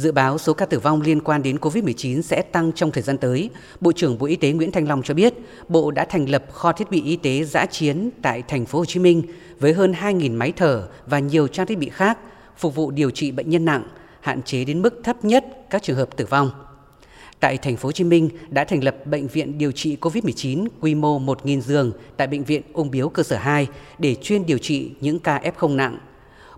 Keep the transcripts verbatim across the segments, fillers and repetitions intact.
Dự báo số ca tử vong liên quan đến cô vít mười chín sẽ tăng trong thời gian tới, Bộ trưởng Bộ Y tế Nguyễn Thanh Long cho biết, Bộ đã thành lập kho thiết bị y tế dã chiến tại Thành phố Hồ Chí Minh với hơn hai nghìn máy thở và nhiều trang thiết bị khác, phục vụ điều trị bệnh nhân nặng, hạn chế đến mức thấp nhất các trường hợp tử vong. Tại Thành phố Hồ Chí Minh đã thành lập bệnh viện điều trị cô vít mười chín quy mô một nghìn giường tại Bệnh viện Ung Bướu cơ sở hai để chuyên điều trị những ca ép không nặng.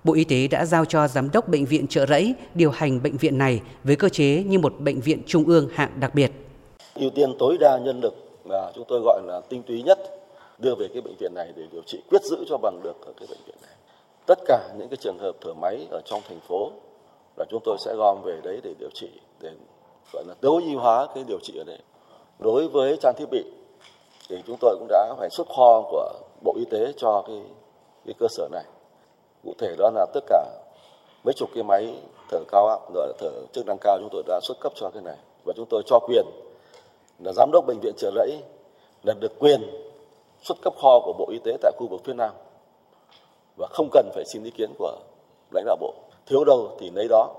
Bộ Y tế đã giao cho Giám đốc Bệnh viện Trợ Rẫy điều hành bệnh viện này với cơ chế như một bệnh viện trung ương hạng đặc biệt. Ưu tiên tối đa nhân lực mà chúng tôi gọi là tinh túy nhất đưa về cái bệnh viện này để điều trị, quyết giữ cho bằng được ở cái bệnh viện này. Tất cả những cái trường hợp thở máy ở trong thành phố là chúng tôi sẽ gom về đấy để điều trị, để gọi là tối ưu hóa cái điều trị ở đây. Đối với trang thiết bị thì chúng tôi cũng đã phải xuất kho của Bộ Y tế cho cái, cái cơ sở này. Cụ thể đó là tất cả mấy chục cái máy thở cao áp, rồi thở chức năng cao chúng tôi đã xuất cấp cho cái này, và chúng tôi cho quyền là Giám đốc Bệnh viện Trợ Rẫy là được quyền xuất cấp kho của Bộ Y tế tại khu vực phía Nam và không cần phải xin ý kiến của lãnh đạo bộ, thiếu đâu thì lấy đó.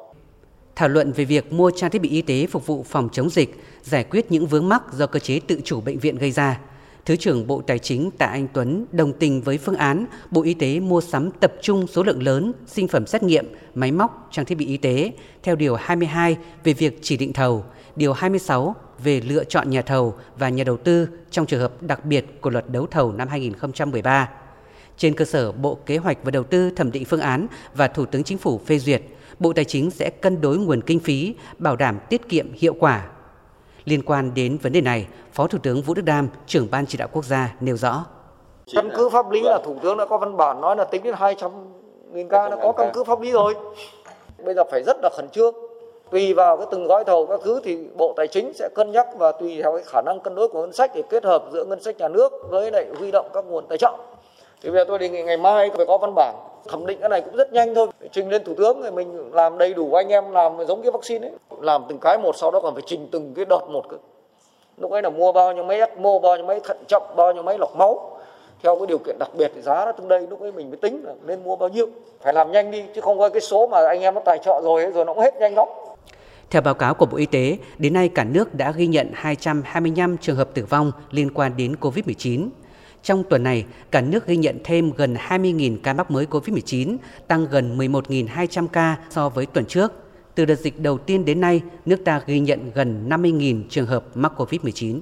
Thảo luận về việc mua trang thiết bị y tế phục vụ phòng chống dịch, giải quyết những vướng mắc do cơ chế tự chủ bệnh viện gây ra, Thứ trưởng Bộ Tài chính Tạ Anh Tuấn đồng tình với phương án Bộ Y tế mua sắm tập trung số lượng lớn sinh phẩm xét nghiệm, máy móc, trang thiết bị y tế theo Điều hai mươi hai về việc chỉ định thầu, Điều hai mươi sáu về lựa chọn nhà thầu và nhà đầu tư trong trường hợp đặc biệt của Luật đấu thầu năm hai không một ba. Trên cơ sở Bộ Kế hoạch và Đầu tư thẩm định phương án và Thủ tướng Chính phủ phê duyệt, Bộ Tài chính sẽ cân đối nguồn kinh phí, bảo đảm tiết kiệm hiệu quả. Liên quan đến vấn đề này, Phó Thủ tướng Vũ Đức Đam, trưởng Ban Chỉ đạo Quốc gia nêu rõ. Căn cứ pháp lý là Thủ tướng đã có văn bản nói là tính đến hai trăm nghìn ca đã có căn cứ pháp lý rồi. Bây giờ phải rất là khẩn trương. Tùy vào cái từng gói thầu các thứ thì Bộ Tài chính sẽ cân nhắc và tùy theo cái khả năng cân đối của ngân sách để kết hợp giữa ngân sách nhà nước với lại huy động các nguồn tài trợ. Thì bây giờ tôi đề nghị ngày mai phải có văn bản. Thẩm định cái này cũng rất nhanh thôi, trình lên Thủ tướng rồi mình làm đầy đủ, anh em làm giống cái vaccine ấy, làm từng cái một, sau đó còn phải trình từng cái đợt một cơ. Lúc ấy là mua bao nhiêu máy ECMO, bao nhiêu máy thận trọng, bao nhiêu máy lọc máu theo cái điều kiện đặc biệt, giá nó từng đây, lúc ấy mình mới tính là nên mua bao nhiêu, phải làm nhanh đi chứ không có cái số mà anh em nó tài trợ rồi ấy, rồi nó cũng hết nhanh lắm. Theo báo cáo của Bộ Y tế, đến nay cả nước đã ghi nhận hai trăm hai mươi lăm trường hợp tử vong liên quan đến cô vít mười chín. Trong tuần này, cả nước ghi nhận thêm gần hai mươi nghìn ca mắc mới cô vít mười chín, tăng gần mười một nghìn hai trăm ca so với tuần trước. Từ đợt dịch đầu tiên đến nay, nước ta ghi nhận gần năm mươi nghìn trường hợp mắc cô vít mười chín.